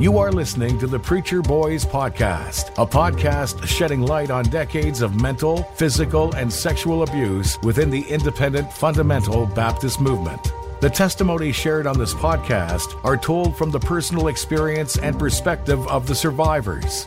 You are listening to the Preacher Boys podcast, a podcast shedding light on decades of mental, physical, and sexual abuse within the independent fundamental Baptist movement. The testimonies shared on this podcast are told from the personal experience and perspective of the survivors.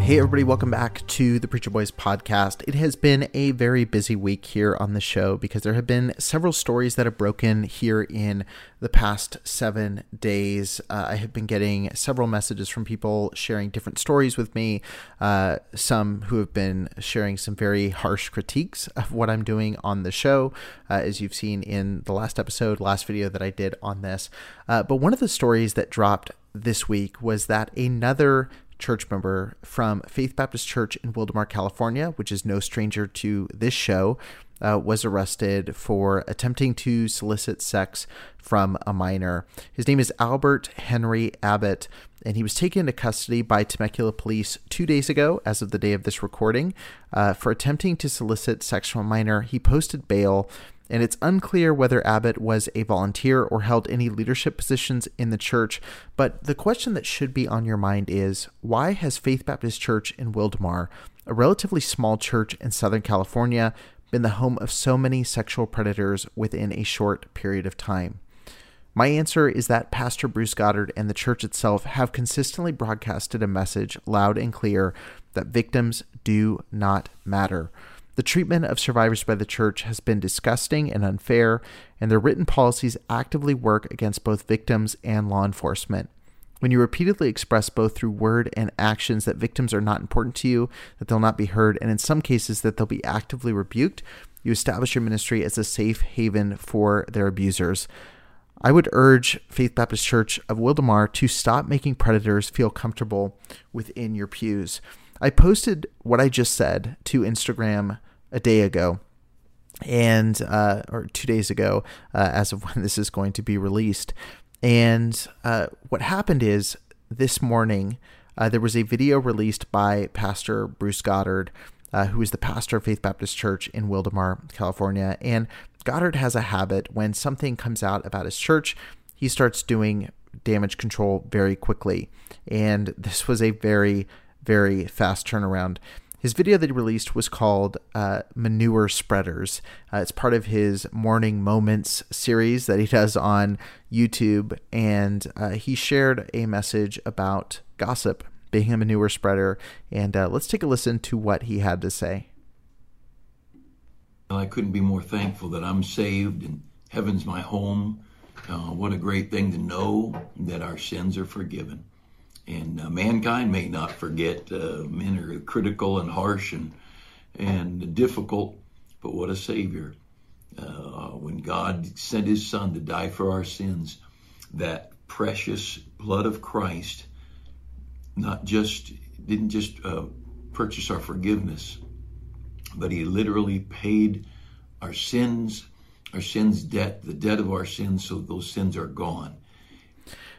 Hey everybody, welcome back to the Preacher Boys podcast. It has been a very busy week here on the show because there have been several stories that have broken here in the past 7 days. I have been getting several messages from people sharing different stories with me, some who have been sharing some very harsh critiques of what I'm doing on the show, as you've seen in the last video that I did on this. But one of the stories that dropped this week was that another church member from Faith Baptist Church in Wildomar, California, which is no stranger to this show, was arrested for attempting to solicit sex from a minor. His name is Albert Henry Abbott, and he was taken into custody by Temecula police 2 days ago, as of the day of this recording, for attempting to solicit sex from a minor. He posted bail, and it's unclear whether Abbott was a volunteer or held any leadership positions in the church. But the question that should be on your mind is, why has Faith Baptist Church in Wildomar, a relatively small church in Southern California, been the home of so many sexual predators within a short period of time? My answer is that Pastor Bruce Goddard and the church itself have consistently broadcasted a message loud and clear that victims do not matter. The treatment of survivors by the church has been disgusting and unfair, and their written policies actively work against both victims and law enforcement. When you repeatedly express both through word and actions that victims are not important to you, that they'll not be heard, and in some cases that they'll be actively rebuked, you establish your ministry as a safe haven for their abusers. I would urge Faith Baptist Church of Wildomar to stop making predators feel comfortable within your pews. I posted what I just said to Instagram a day ago and, or 2 days ago, as of when this is going to be released. And, what happened is this morning, there was a video released by Pastor Bruce Goddard, who is the pastor of Faith Baptist Church in Wildomar, California. And Goddard has a habit when something comes out about his church, he starts doing damage control very quickly. And this was a very fast turnaround. His video that he released was called Manure Spreaders. It's part of his Morning Moments series that he does on YouTube. And he shared a message about gossip, being a manure spreader. And let's take a listen to what he had to say. I couldn't be more thankful that I'm saved and heaven's my home. What a great thing to know that our sins are forgiven. And mankind may not forget. Men are critical and harsh and difficult, but what a savior. When God sent his son to die for our sins, that precious blood of Christ didn't just purchase our forgiveness, but he literally paid our sins debt, the debt of our sins, so those sins are gone.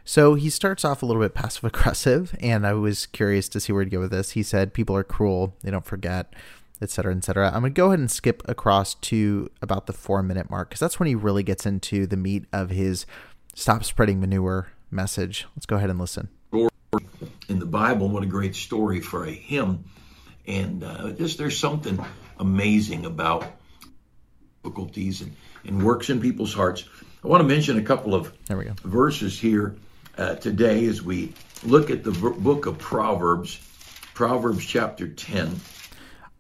So he starts off a little bit passive aggressive, and I was curious to see where he'd go with this. He said, people are cruel, they don't forget, et cetera, et cetera. I'm going to go ahead and skip across to about the 4-minute mark, because that's when he really gets into the meat of his stop spreading manure message. Let's go ahead and listen. In the Bible, what a great story for a hymn. And just there's something amazing about difficulties and works in people's hearts. I want to mention a couple of verses here today as we look at the book of Proverbs, Proverbs chapter 10.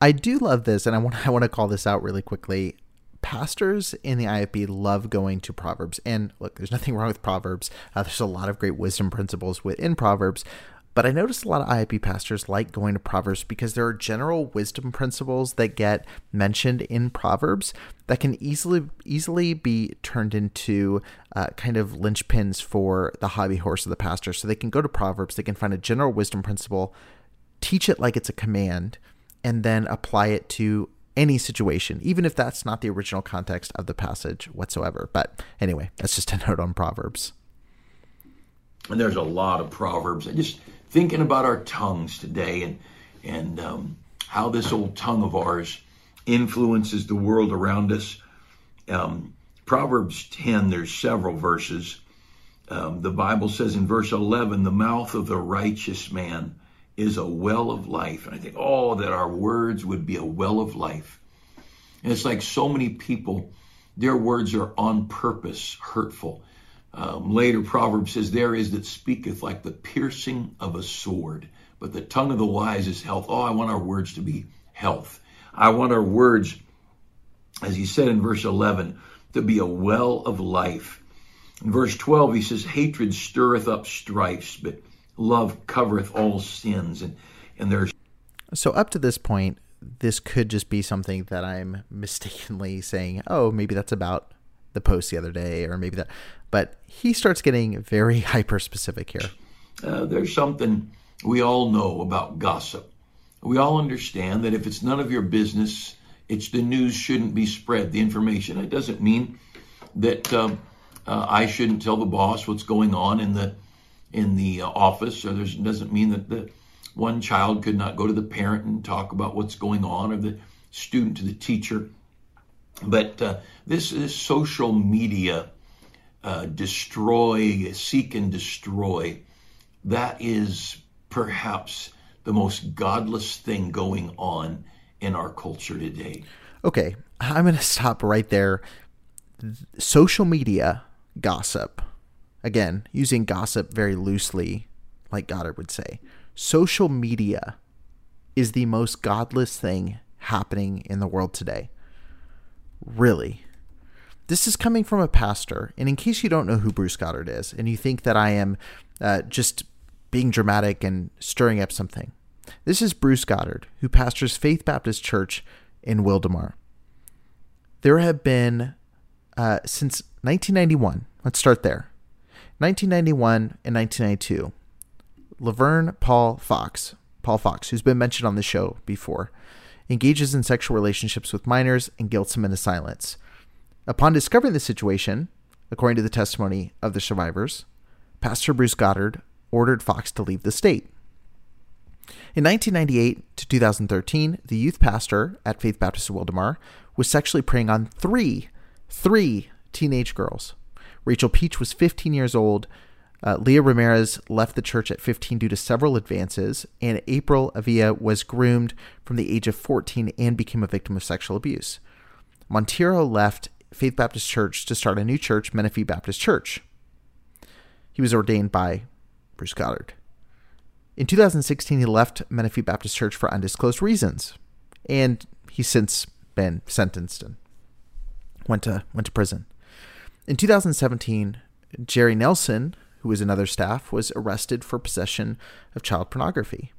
I do love this, and I want to call this out really quickly. Pastors in the IFB love going to Proverbs. And look, there's nothing wrong with Proverbs. There's a lot of great wisdom principles within Proverbs. But I noticed a lot of IIP pastors like going to Proverbs because there are general wisdom principles that get mentioned in Proverbs that can easily be turned into kind of linchpins for the hobby horse of the pastor. So they can go to Proverbs, they can find a general wisdom principle, teach it like it's a command, and then apply it to any situation, even if that's not the original context of the passage whatsoever. But anyway, that's just a note on Proverbs. And there's a lot of Proverbs. I just thinking about our tongues today and how this old tongue of ours influences the world around us. Proverbs 10, there's several verses. The Bible says in verse 11, the mouth of the righteous man is a well of life. And I think, that our words would be a well of life. And it's like so many people, their words are on purpose hurtful. Later, Proverbs says, there is that speaketh like the piercing of a sword, but the tongue of the wise is health. I want our words to be health. I want our words, as he said in verse 11, to be a well of life. In verse 12, he says, hatred stirreth up strifes, but love covereth all sins. And there's... So up to this point, this could just be something that I'm mistakenly saying, maybe that's about the post the other day, or maybe that... But he starts getting very hyper-specific here. There's something we all know about gossip. We all understand that if it's none of your business, it's the news shouldn't be spread, the information. It doesn't mean that I shouldn't tell the boss what's going on in the office, or it doesn't mean that the one child could not go to the parent and talk about what's going on, or the student to the teacher. But this social media... seek and destroy. That is perhaps the most godless thing going on in our culture today. Okay, I'm going to stop right there. Social media gossip, again, using gossip very loosely, like Goddard would say, social media is the most godless thing happening in the world today. Really? This is coming from a pastor, and in case you don't know who Bruce Goddard is, and you think that I am just being dramatic and stirring up something, this is Bruce Goddard, who pastors Faith Baptist Church in Wildomar. There have been, since 1991, let's start there, 1991 and 1992, Laverne Paul Fox, who's been mentioned on the show before, engages in sexual relationships with minors and guilts him into silence. Upon discovering the situation, according to the testimony of the survivors, Pastor Bruce Goddard ordered Fox to leave the state. In 1998 to 2013, the youth pastor at Faith Baptist Wildomar was sexually preying on three teenage girls. Rachel Peach was 15 years old. Leah Ramirez left the church at 15 due to several advances, and April Avia was groomed from the age of 14 and became a victim of sexual abuse. Montero left Faith Baptist Church to start a new church, Menifee Baptist Church. He was ordained by Bruce Goddard. In 2016, he left Menifee Baptist Church for undisclosed reasons, and he's since been sentenced and went to prison. In 2017, Jerry Nelson, who was another staff, was arrested for possession of child pornography.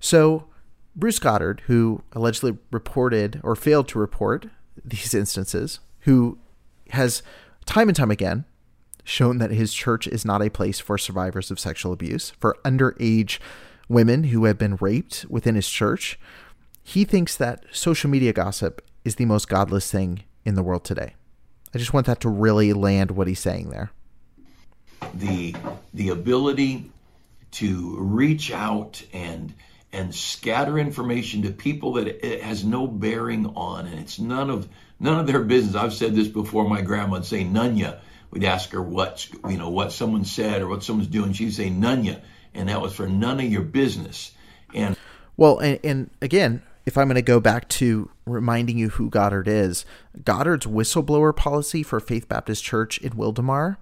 So Bruce Goddard, who allegedly reported or failed to report these instances, who has time and time again shown that his church is not a place for survivors of sexual abuse, for underage women who have been raped within his church. He thinks that social media gossip is the most godless thing in the world today. I just want that to really land what he's saying there. the ability to reach out and scatter information to people that it has no bearing on, and it's none of their business. I've said this before. My grandma would say, "Nunya." We'd ask her what someone said or what someone's doing. She'd say, "Nunya," and that was for none of your business. And well, and again, if I'm going to go back to reminding you who Goddard is, Goddard's whistleblower policy for Faith Baptist Church in Wildomar.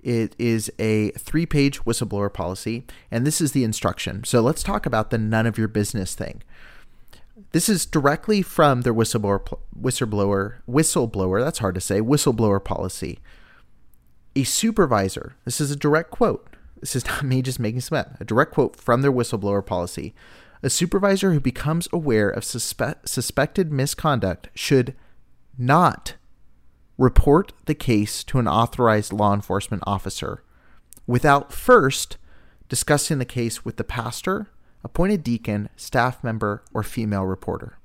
It is a 3-page whistleblower policy, and this is the instruction. So let's talk about the none of your business thing. This is directly from their whistleblower policy. A supervisor, this is a direct quote. This is not me just making some up. A direct quote from their whistleblower policy. A supervisor who becomes aware of suspected misconduct should not report the case to an authorized law enforcement officer without first discussing the case with the pastor, appointed deacon, staff member, or female reporter.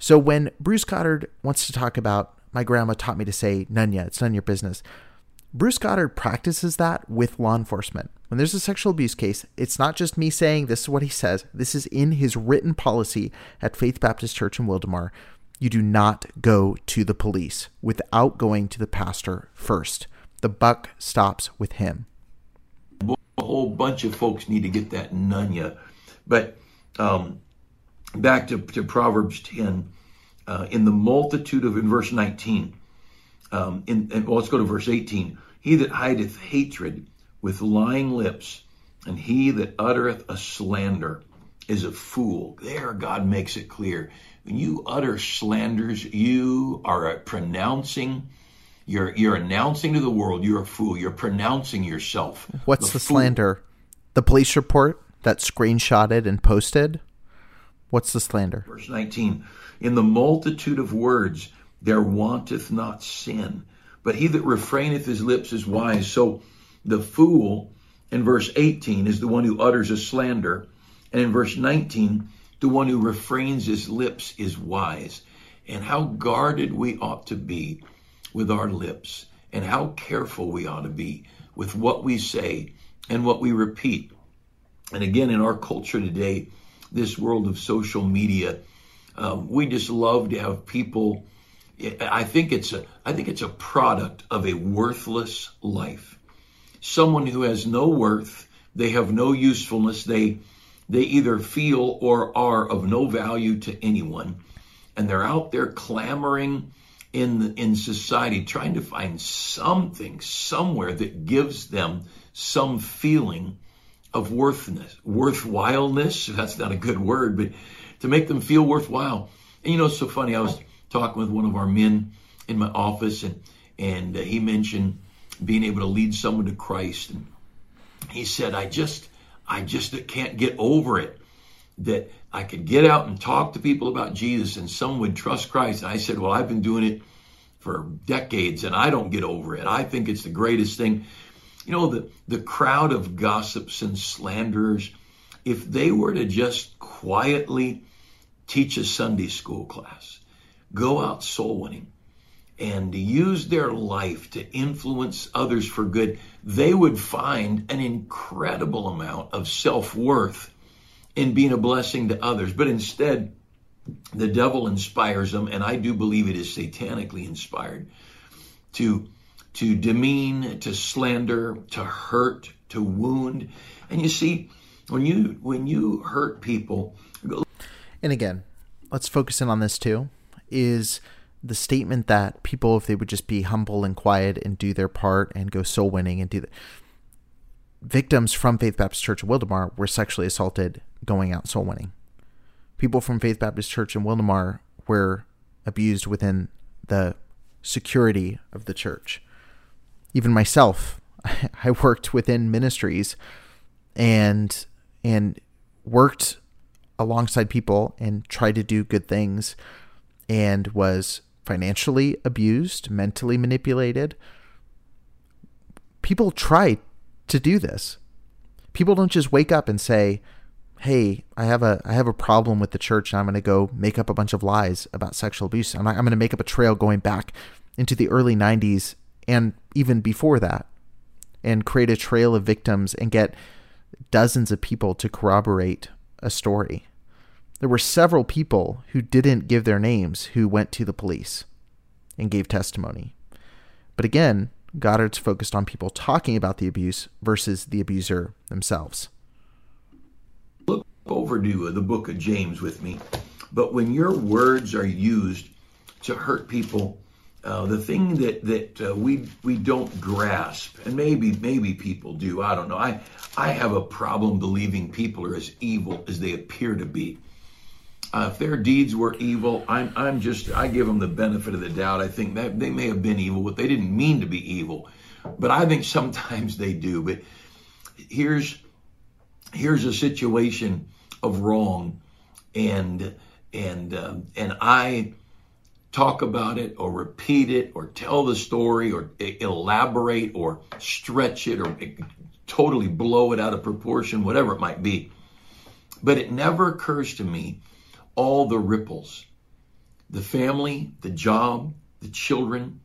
So when Bruce Goddard wants to talk about, my grandma taught me to say, "Nunya, it's none of your business," Bruce Goddard practices that with law enforcement. When there's a sexual abuse case, it's not just me saying this is what he says. This is in his written policy at Faith Baptist Church in Wildomar. You do not go to the police without going to the pastor first. The buck stops with him. A whole bunch of folks need to get that Nunya. But back to Proverbs 10, in the multitude of, in verse 19, let's go to verse 18. He that hideth hatred with lying lips, and he that uttereth a slander is a fool. There, God makes it clear. When you utter slanders, you are pronouncing, you're announcing to the world you're a fool. You're pronouncing yourself. What's the slander? The police report that's screenshotted and posted? What's the slander? Verse 19, in the multitude of words there wanteth not sin, but he that refraineth his lips is wise. So the fool, in verse 18, is the one who utters a slander, and in verse 19, the one who refrains his lips is wise. And how guarded we ought to be with our lips, and how careful we ought to be with what we say and what we repeat. And again, in our culture today, this world of social media, we just love to have people. I think it's a product of a worthless life. Someone who has no worth, they have no usefulness, they either feel or are of no value to anyone, and they're out there clamoring in society, trying to find something somewhere that gives them some feeling of worthwhileness. That's not a good word, but to make them feel worthwhile. And you know, it's so funny. I was talking with one of our men in my office, and he mentioned being able to lead someone to Christ, and he said, I just can't get over it that I could get out and talk to people about Jesus and some would trust Christ. And I said, well, I've been doing it for decades and I don't get over it. I think it's the greatest thing. You know, the crowd of gossips and slanderers, if they were to just quietly teach a Sunday school class, go out soul winning, and use their life to influence others for good, they would find an incredible amount of self-worth in being a blessing to others. But instead, the devil inspires them, and I do believe it is satanically inspired, to demean, to slander, to hurt, to wound. And you see, when you hurt people... And again, let's focus in on this too, is... the statement that people, if they would just be humble and quiet and do their part and go soul winning and do that. Victims from Faith Baptist Church in Wildomar were sexually assaulted going out soul winning. People from Faith Baptist Church in Wildomar were abused within the security of the church. Even myself, I worked within ministries and worked alongside people and tried to do good things, and was financially abused, mentally manipulated. People try to do this. People don't just wake up and say, hey, I have a problem with the church and I'm going to go make up a bunch of lies about sexual abuse. I'm going to make up a trail going back into the early 90s and even before that, and create a trail of victims and get dozens of people to corroborate a story. There were several people who didn't give their names who went to the police and gave testimony. But again, Goddard's focused on people talking about the abuse versus the abuser themselves. Look overdue the book of James with me, but when your words are used to hurt people, the thing that we don't grasp, and maybe people do, I don't know. I have a problem believing people are as evil as they appear to be. If their deeds were evil, I give them the benefit of the doubt. I think that they may have been evil, but they didn't mean to be evil. But I think sometimes they do. But here's a situation of wrong, and I talk about it or repeat it or tell the story or elaborate or stretch it or totally blow it out of proportion, whatever it might be. But it never occurs to me all the ripples, the family, the job, the children,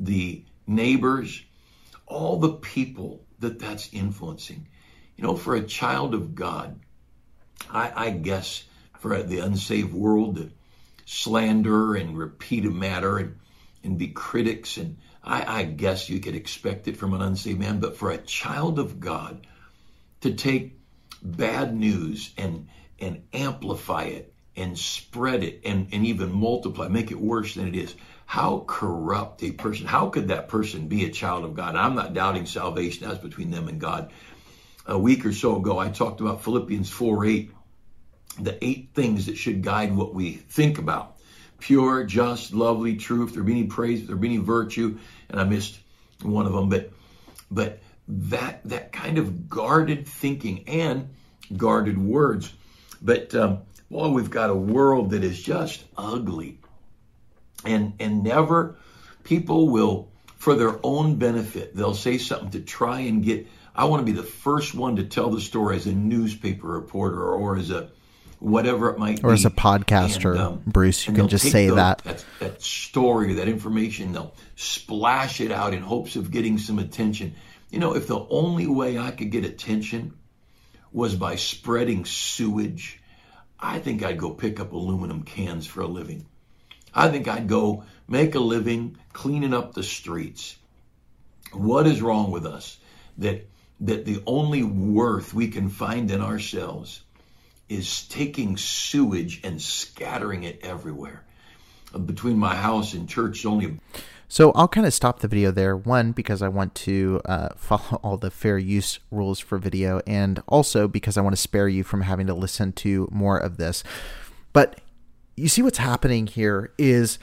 the neighbors, all the people that's influencing. You know, for a child of God, I guess for the unsaved world to slander and repeat a matter and be critics, and I guess you could expect it from an unsaved man, but for a child of God to take bad news and amplify it and spread it and even multiply, make it worse than it is. How corrupt a person, how could that person be a child of God? And I'm not doubting salvation, that's between them and God. A week or so ago, I talked about Philippians 4:8, the 8 things that should guide what we think about. Pure, just, lovely, true, if there be any praise, if there be any virtue, and I missed one of them, but that kind of guarded thinking and guarded words. But boy, we've got a world that is just ugly, and never, people will, for their own benefit, they'll say something to try and get. I want to be the first one to tell the story as a newspaper reporter or as a whatever it might be, or as a podcaster. And, Bruce, you can just say that story, that information, they'll splash it out in hopes of getting some attention. You know, if the only way I could get attention was by spreading sewage, I think I'd go pick up aluminum cans for a living. I think I'd go make a living cleaning up the streets. What is wrong with us that the only worth we can find in ourselves is taking sewage and scattering it everywhere? Between my house and church, only... So I'll kind of stop the video there, one, because I want to follow all the fair use rules for video, and also because I want to spare you from having to listen to more of this. But you see what's happening here is,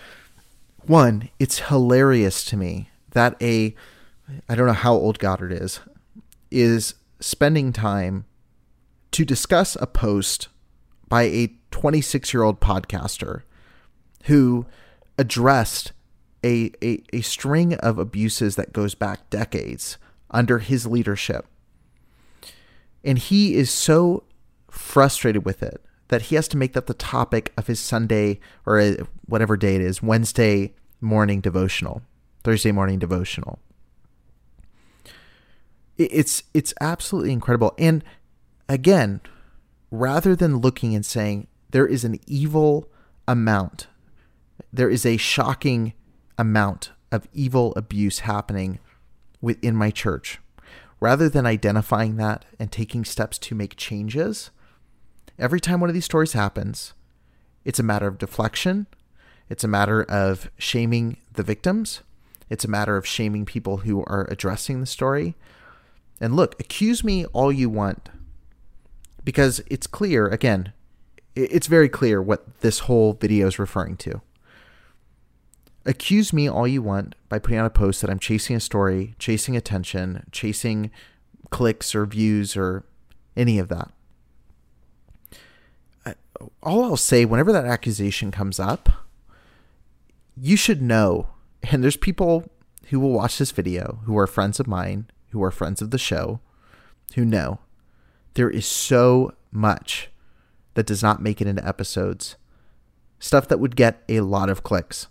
one, it's hilarious to me that I don't know how old Goddard is spending time to discuss a post by a 26-year-old podcaster who addressed a string of abuses that goes back decades under his leadership. And he is so frustrated with it that he has to make that the topic of his Sunday, or whatever day it is, Thursday morning devotional. It's absolutely incredible. And again, rather than looking and saying there is an evil amount, there is a shocking amount of evil abuse happening within my church, rather than identifying that and taking steps to make changes, every time one of these stories happens, it's a matter of deflection. It's a matter of shaming the victims. It's a matter of shaming people who are addressing the story. And look, accuse me all you want, because it's clear, again, it's very clear what this whole video is referring to. Accuse me all you want by putting out a post that I'm chasing a story, chasing attention, chasing clicks or views or any of that. All I'll say, whenever that accusation comes up, you should know, and there's people who will watch this video who are friends of mine, who are friends of the show, who know there is so much that does not make it into episodes. Stuff that would get a lot of clicks.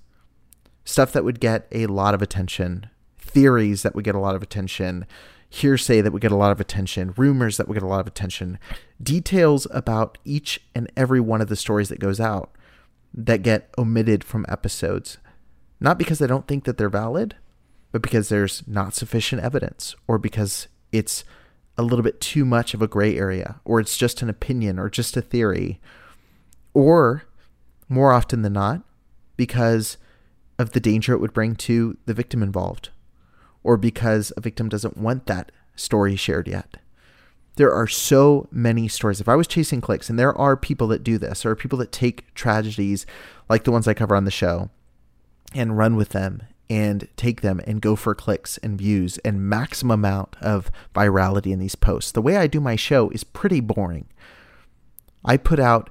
Stuff that would get a lot of attention, theories that would get a lot of attention, hearsay that would get a lot of attention, rumors that would get a lot of attention, details about each and every one of the stories that goes out that get omitted from episodes, not because they don't think that they're valid, but because there's not sufficient evidence, or because it's a little bit too much of a gray area, or it's just an opinion or just a theory, or more often than not, because of the danger it would bring to the victim involved, or because a victim doesn't want that story shared yet. There are so many stories. If I was chasing clicks, and there are people that do this, or people that take tragedies like the ones I cover on the show and run with them and take them and go for clicks and views and maximum amount of virality in these posts. The way I do my show is pretty boring. I put out,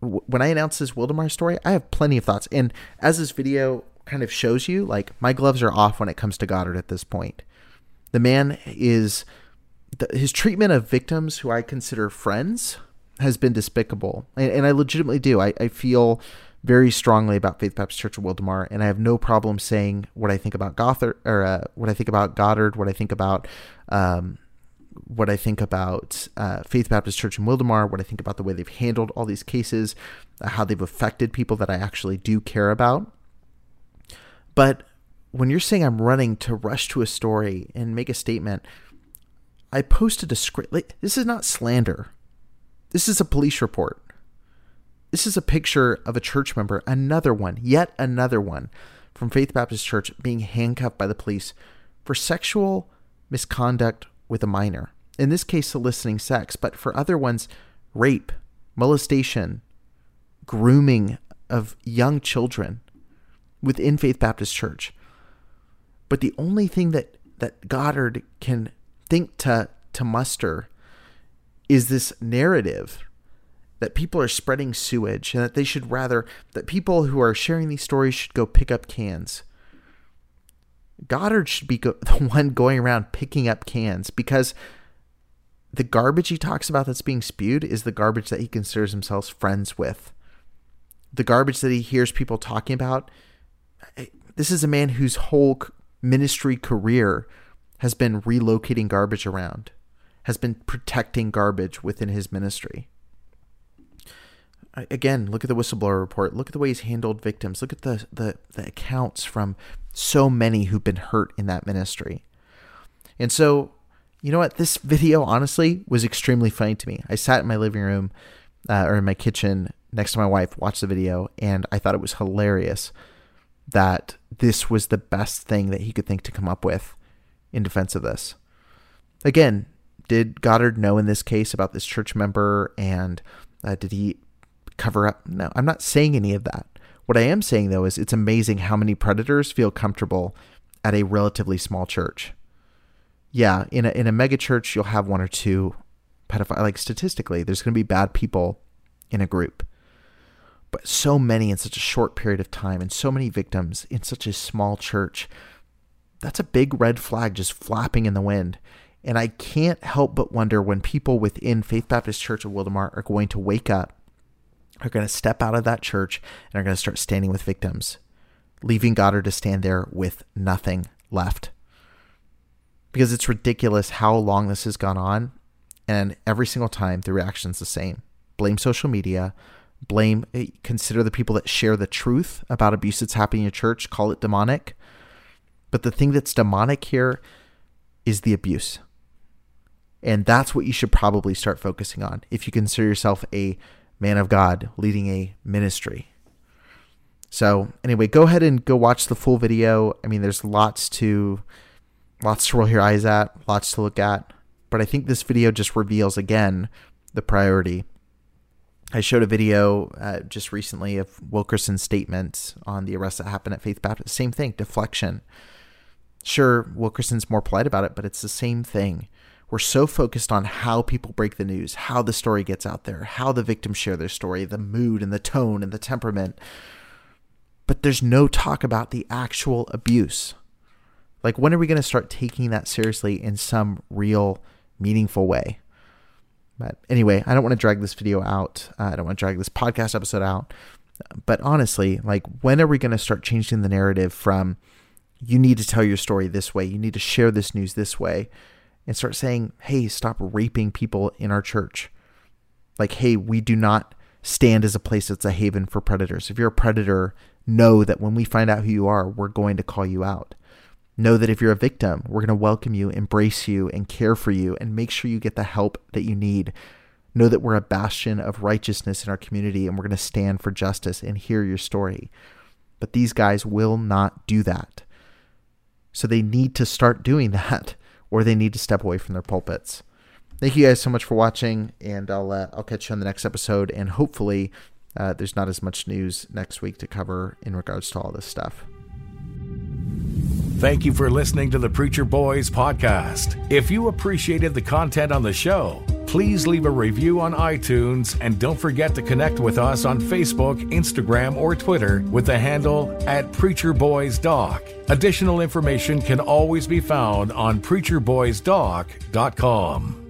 when I announce this Wildemar story, I have plenty of thoughts. And as this video kind of shows you, like, my gloves are off when it comes to Goddard at this point. The man is... his treatment of victims who I consider friends has been despicable. And I legitimately do. I feel very strongly about Faith Baptist Church of Wildemar, and I have no problem saying what I think about Goddard, what I think about, Faith Baptist Church in Wildemar, what I think about the way they've handled all these cases, how they've affected people that I actually do care about. But when you're saying I'm running to rush to a story and make a statement, I posted a script. Like, this is not slander. This is a police report. This is a picture of a church member, yet another one from Faith Baptist Church being handcuffed by the police for sexual misconduct with a minor. In this case, soliciting sex, but for other ones, rape, molestation, grooming of young children within Faith Baptist Church. But the only thing that Goddard can think to muster is this narrative that people are spreading sewage, and that they should rather, that people who are sharing these stories should go pick up cans. Goddard should be the one going around picking up cans, because the garbage he talks about that's being spewed is the garbage that he considers himself friends with. The garbage that he hears people talking about. This is a man whose whole ministry career has been relocating garbage around, has been protecting garbage within his ministry. Again, look at the whistleblower report. Look at the way he's handled victims. Look at the accounts from so many who've been hurt in that ministry. And so, you know what? This video, honestly, was extremely funny to me. I sat in my living room or in my kitchen next to my wife, watched the video, and I thought it was hilarious that this was the best thing that he could think to come up with in defense of this. Again, did Goddard know in this case about this church member, and did he cover up? No, I'm not saying any of that. What I am saying, though, is it's amazing how many predators feel comfortable at a relatively small church. Yeah, in a mega church, you'll have one or two pedophiles. Like, statistically, there's going to be bad people in a group. But so many in such a short period of time, and so many victims in such a small church, that's a big red flag just flapping in the wind. And I can't help but wonder when people within Faith Baptist Church of Wildemar are going to wake up, are going to step out of that church, and are going to start standing with victims, leaving Goddard to stand there with nothing left. Because it's ridiculous how long this has gone on, and every single time the reaction's the same. Blame social media. Consider the people that share the truth about abuse that's happening in your church. Call it demonic. But the thing that's demonic here is the abuse. And that's what you should probably start focusing on if you consider yourself a man of God leading a ministry. So anyway, go ahead and go watch the full video. I mean, there's lots to roll your eyes at, lots to look at. But I think this video just reveals, again, the priority. I showed a video just recently of Wilkerson's statements on the arrest that happened at Faith Baptist. Same thing, deflection. Sure, Wilkerson's more polite about it, but it's the same thing. We're so focused on how people break the news, how the story gets out there, how the victims share their story, the mood and the tone and the temperament. But there's no talk about the actual abuse. Like, when are we going to start taking that seriously in some real, meaningful way? But anyway, I don't want to drag this video out. I don't want to drag this podcast episode out. But honestly, like, when are we going to start changing the narrative from, you need to tell your story this way, you need to share this news this way, and start saying, hey, stop raping people in our church. Like, hey, we do not stand as a place that's a haven for predators. If you're a predator, know that when we find out who you are, we're going to call you out. Know that if you're a victim, we're going to welcome you, embrace you, and care for you, and make sure you get the help that you need. Know that we're a bastion of righteousness in our community, and we're going to stand for justice and hear your story. But these guys will not do that. So they need to start doing that, or they need to step away from their pulpits. Thank you guys so much for watching, and I'll catch you on the next episode. And hopefully there's not as much news next week to cover in regards to all this stuff. Thank you for listening to the Preacher Boys podcast. If you appreciated the content on the show, please leave a review on iTunes, and don't forget to connect with us on Facebook, Instagram, or Twitter with the handle @PreacherBoysDoc. Additional information can always be found on PreacherBoysDoc.com.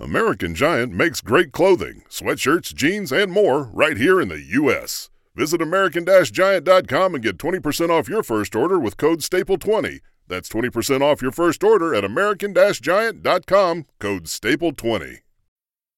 American Giant makes great clothing, sweatshirts, jeans, and more right here in the U.S. Visit American-Giant.com and get 20% off your first order with code STAPLE20. That's 20% off your first order at American-Giant.com, code STAPLE20.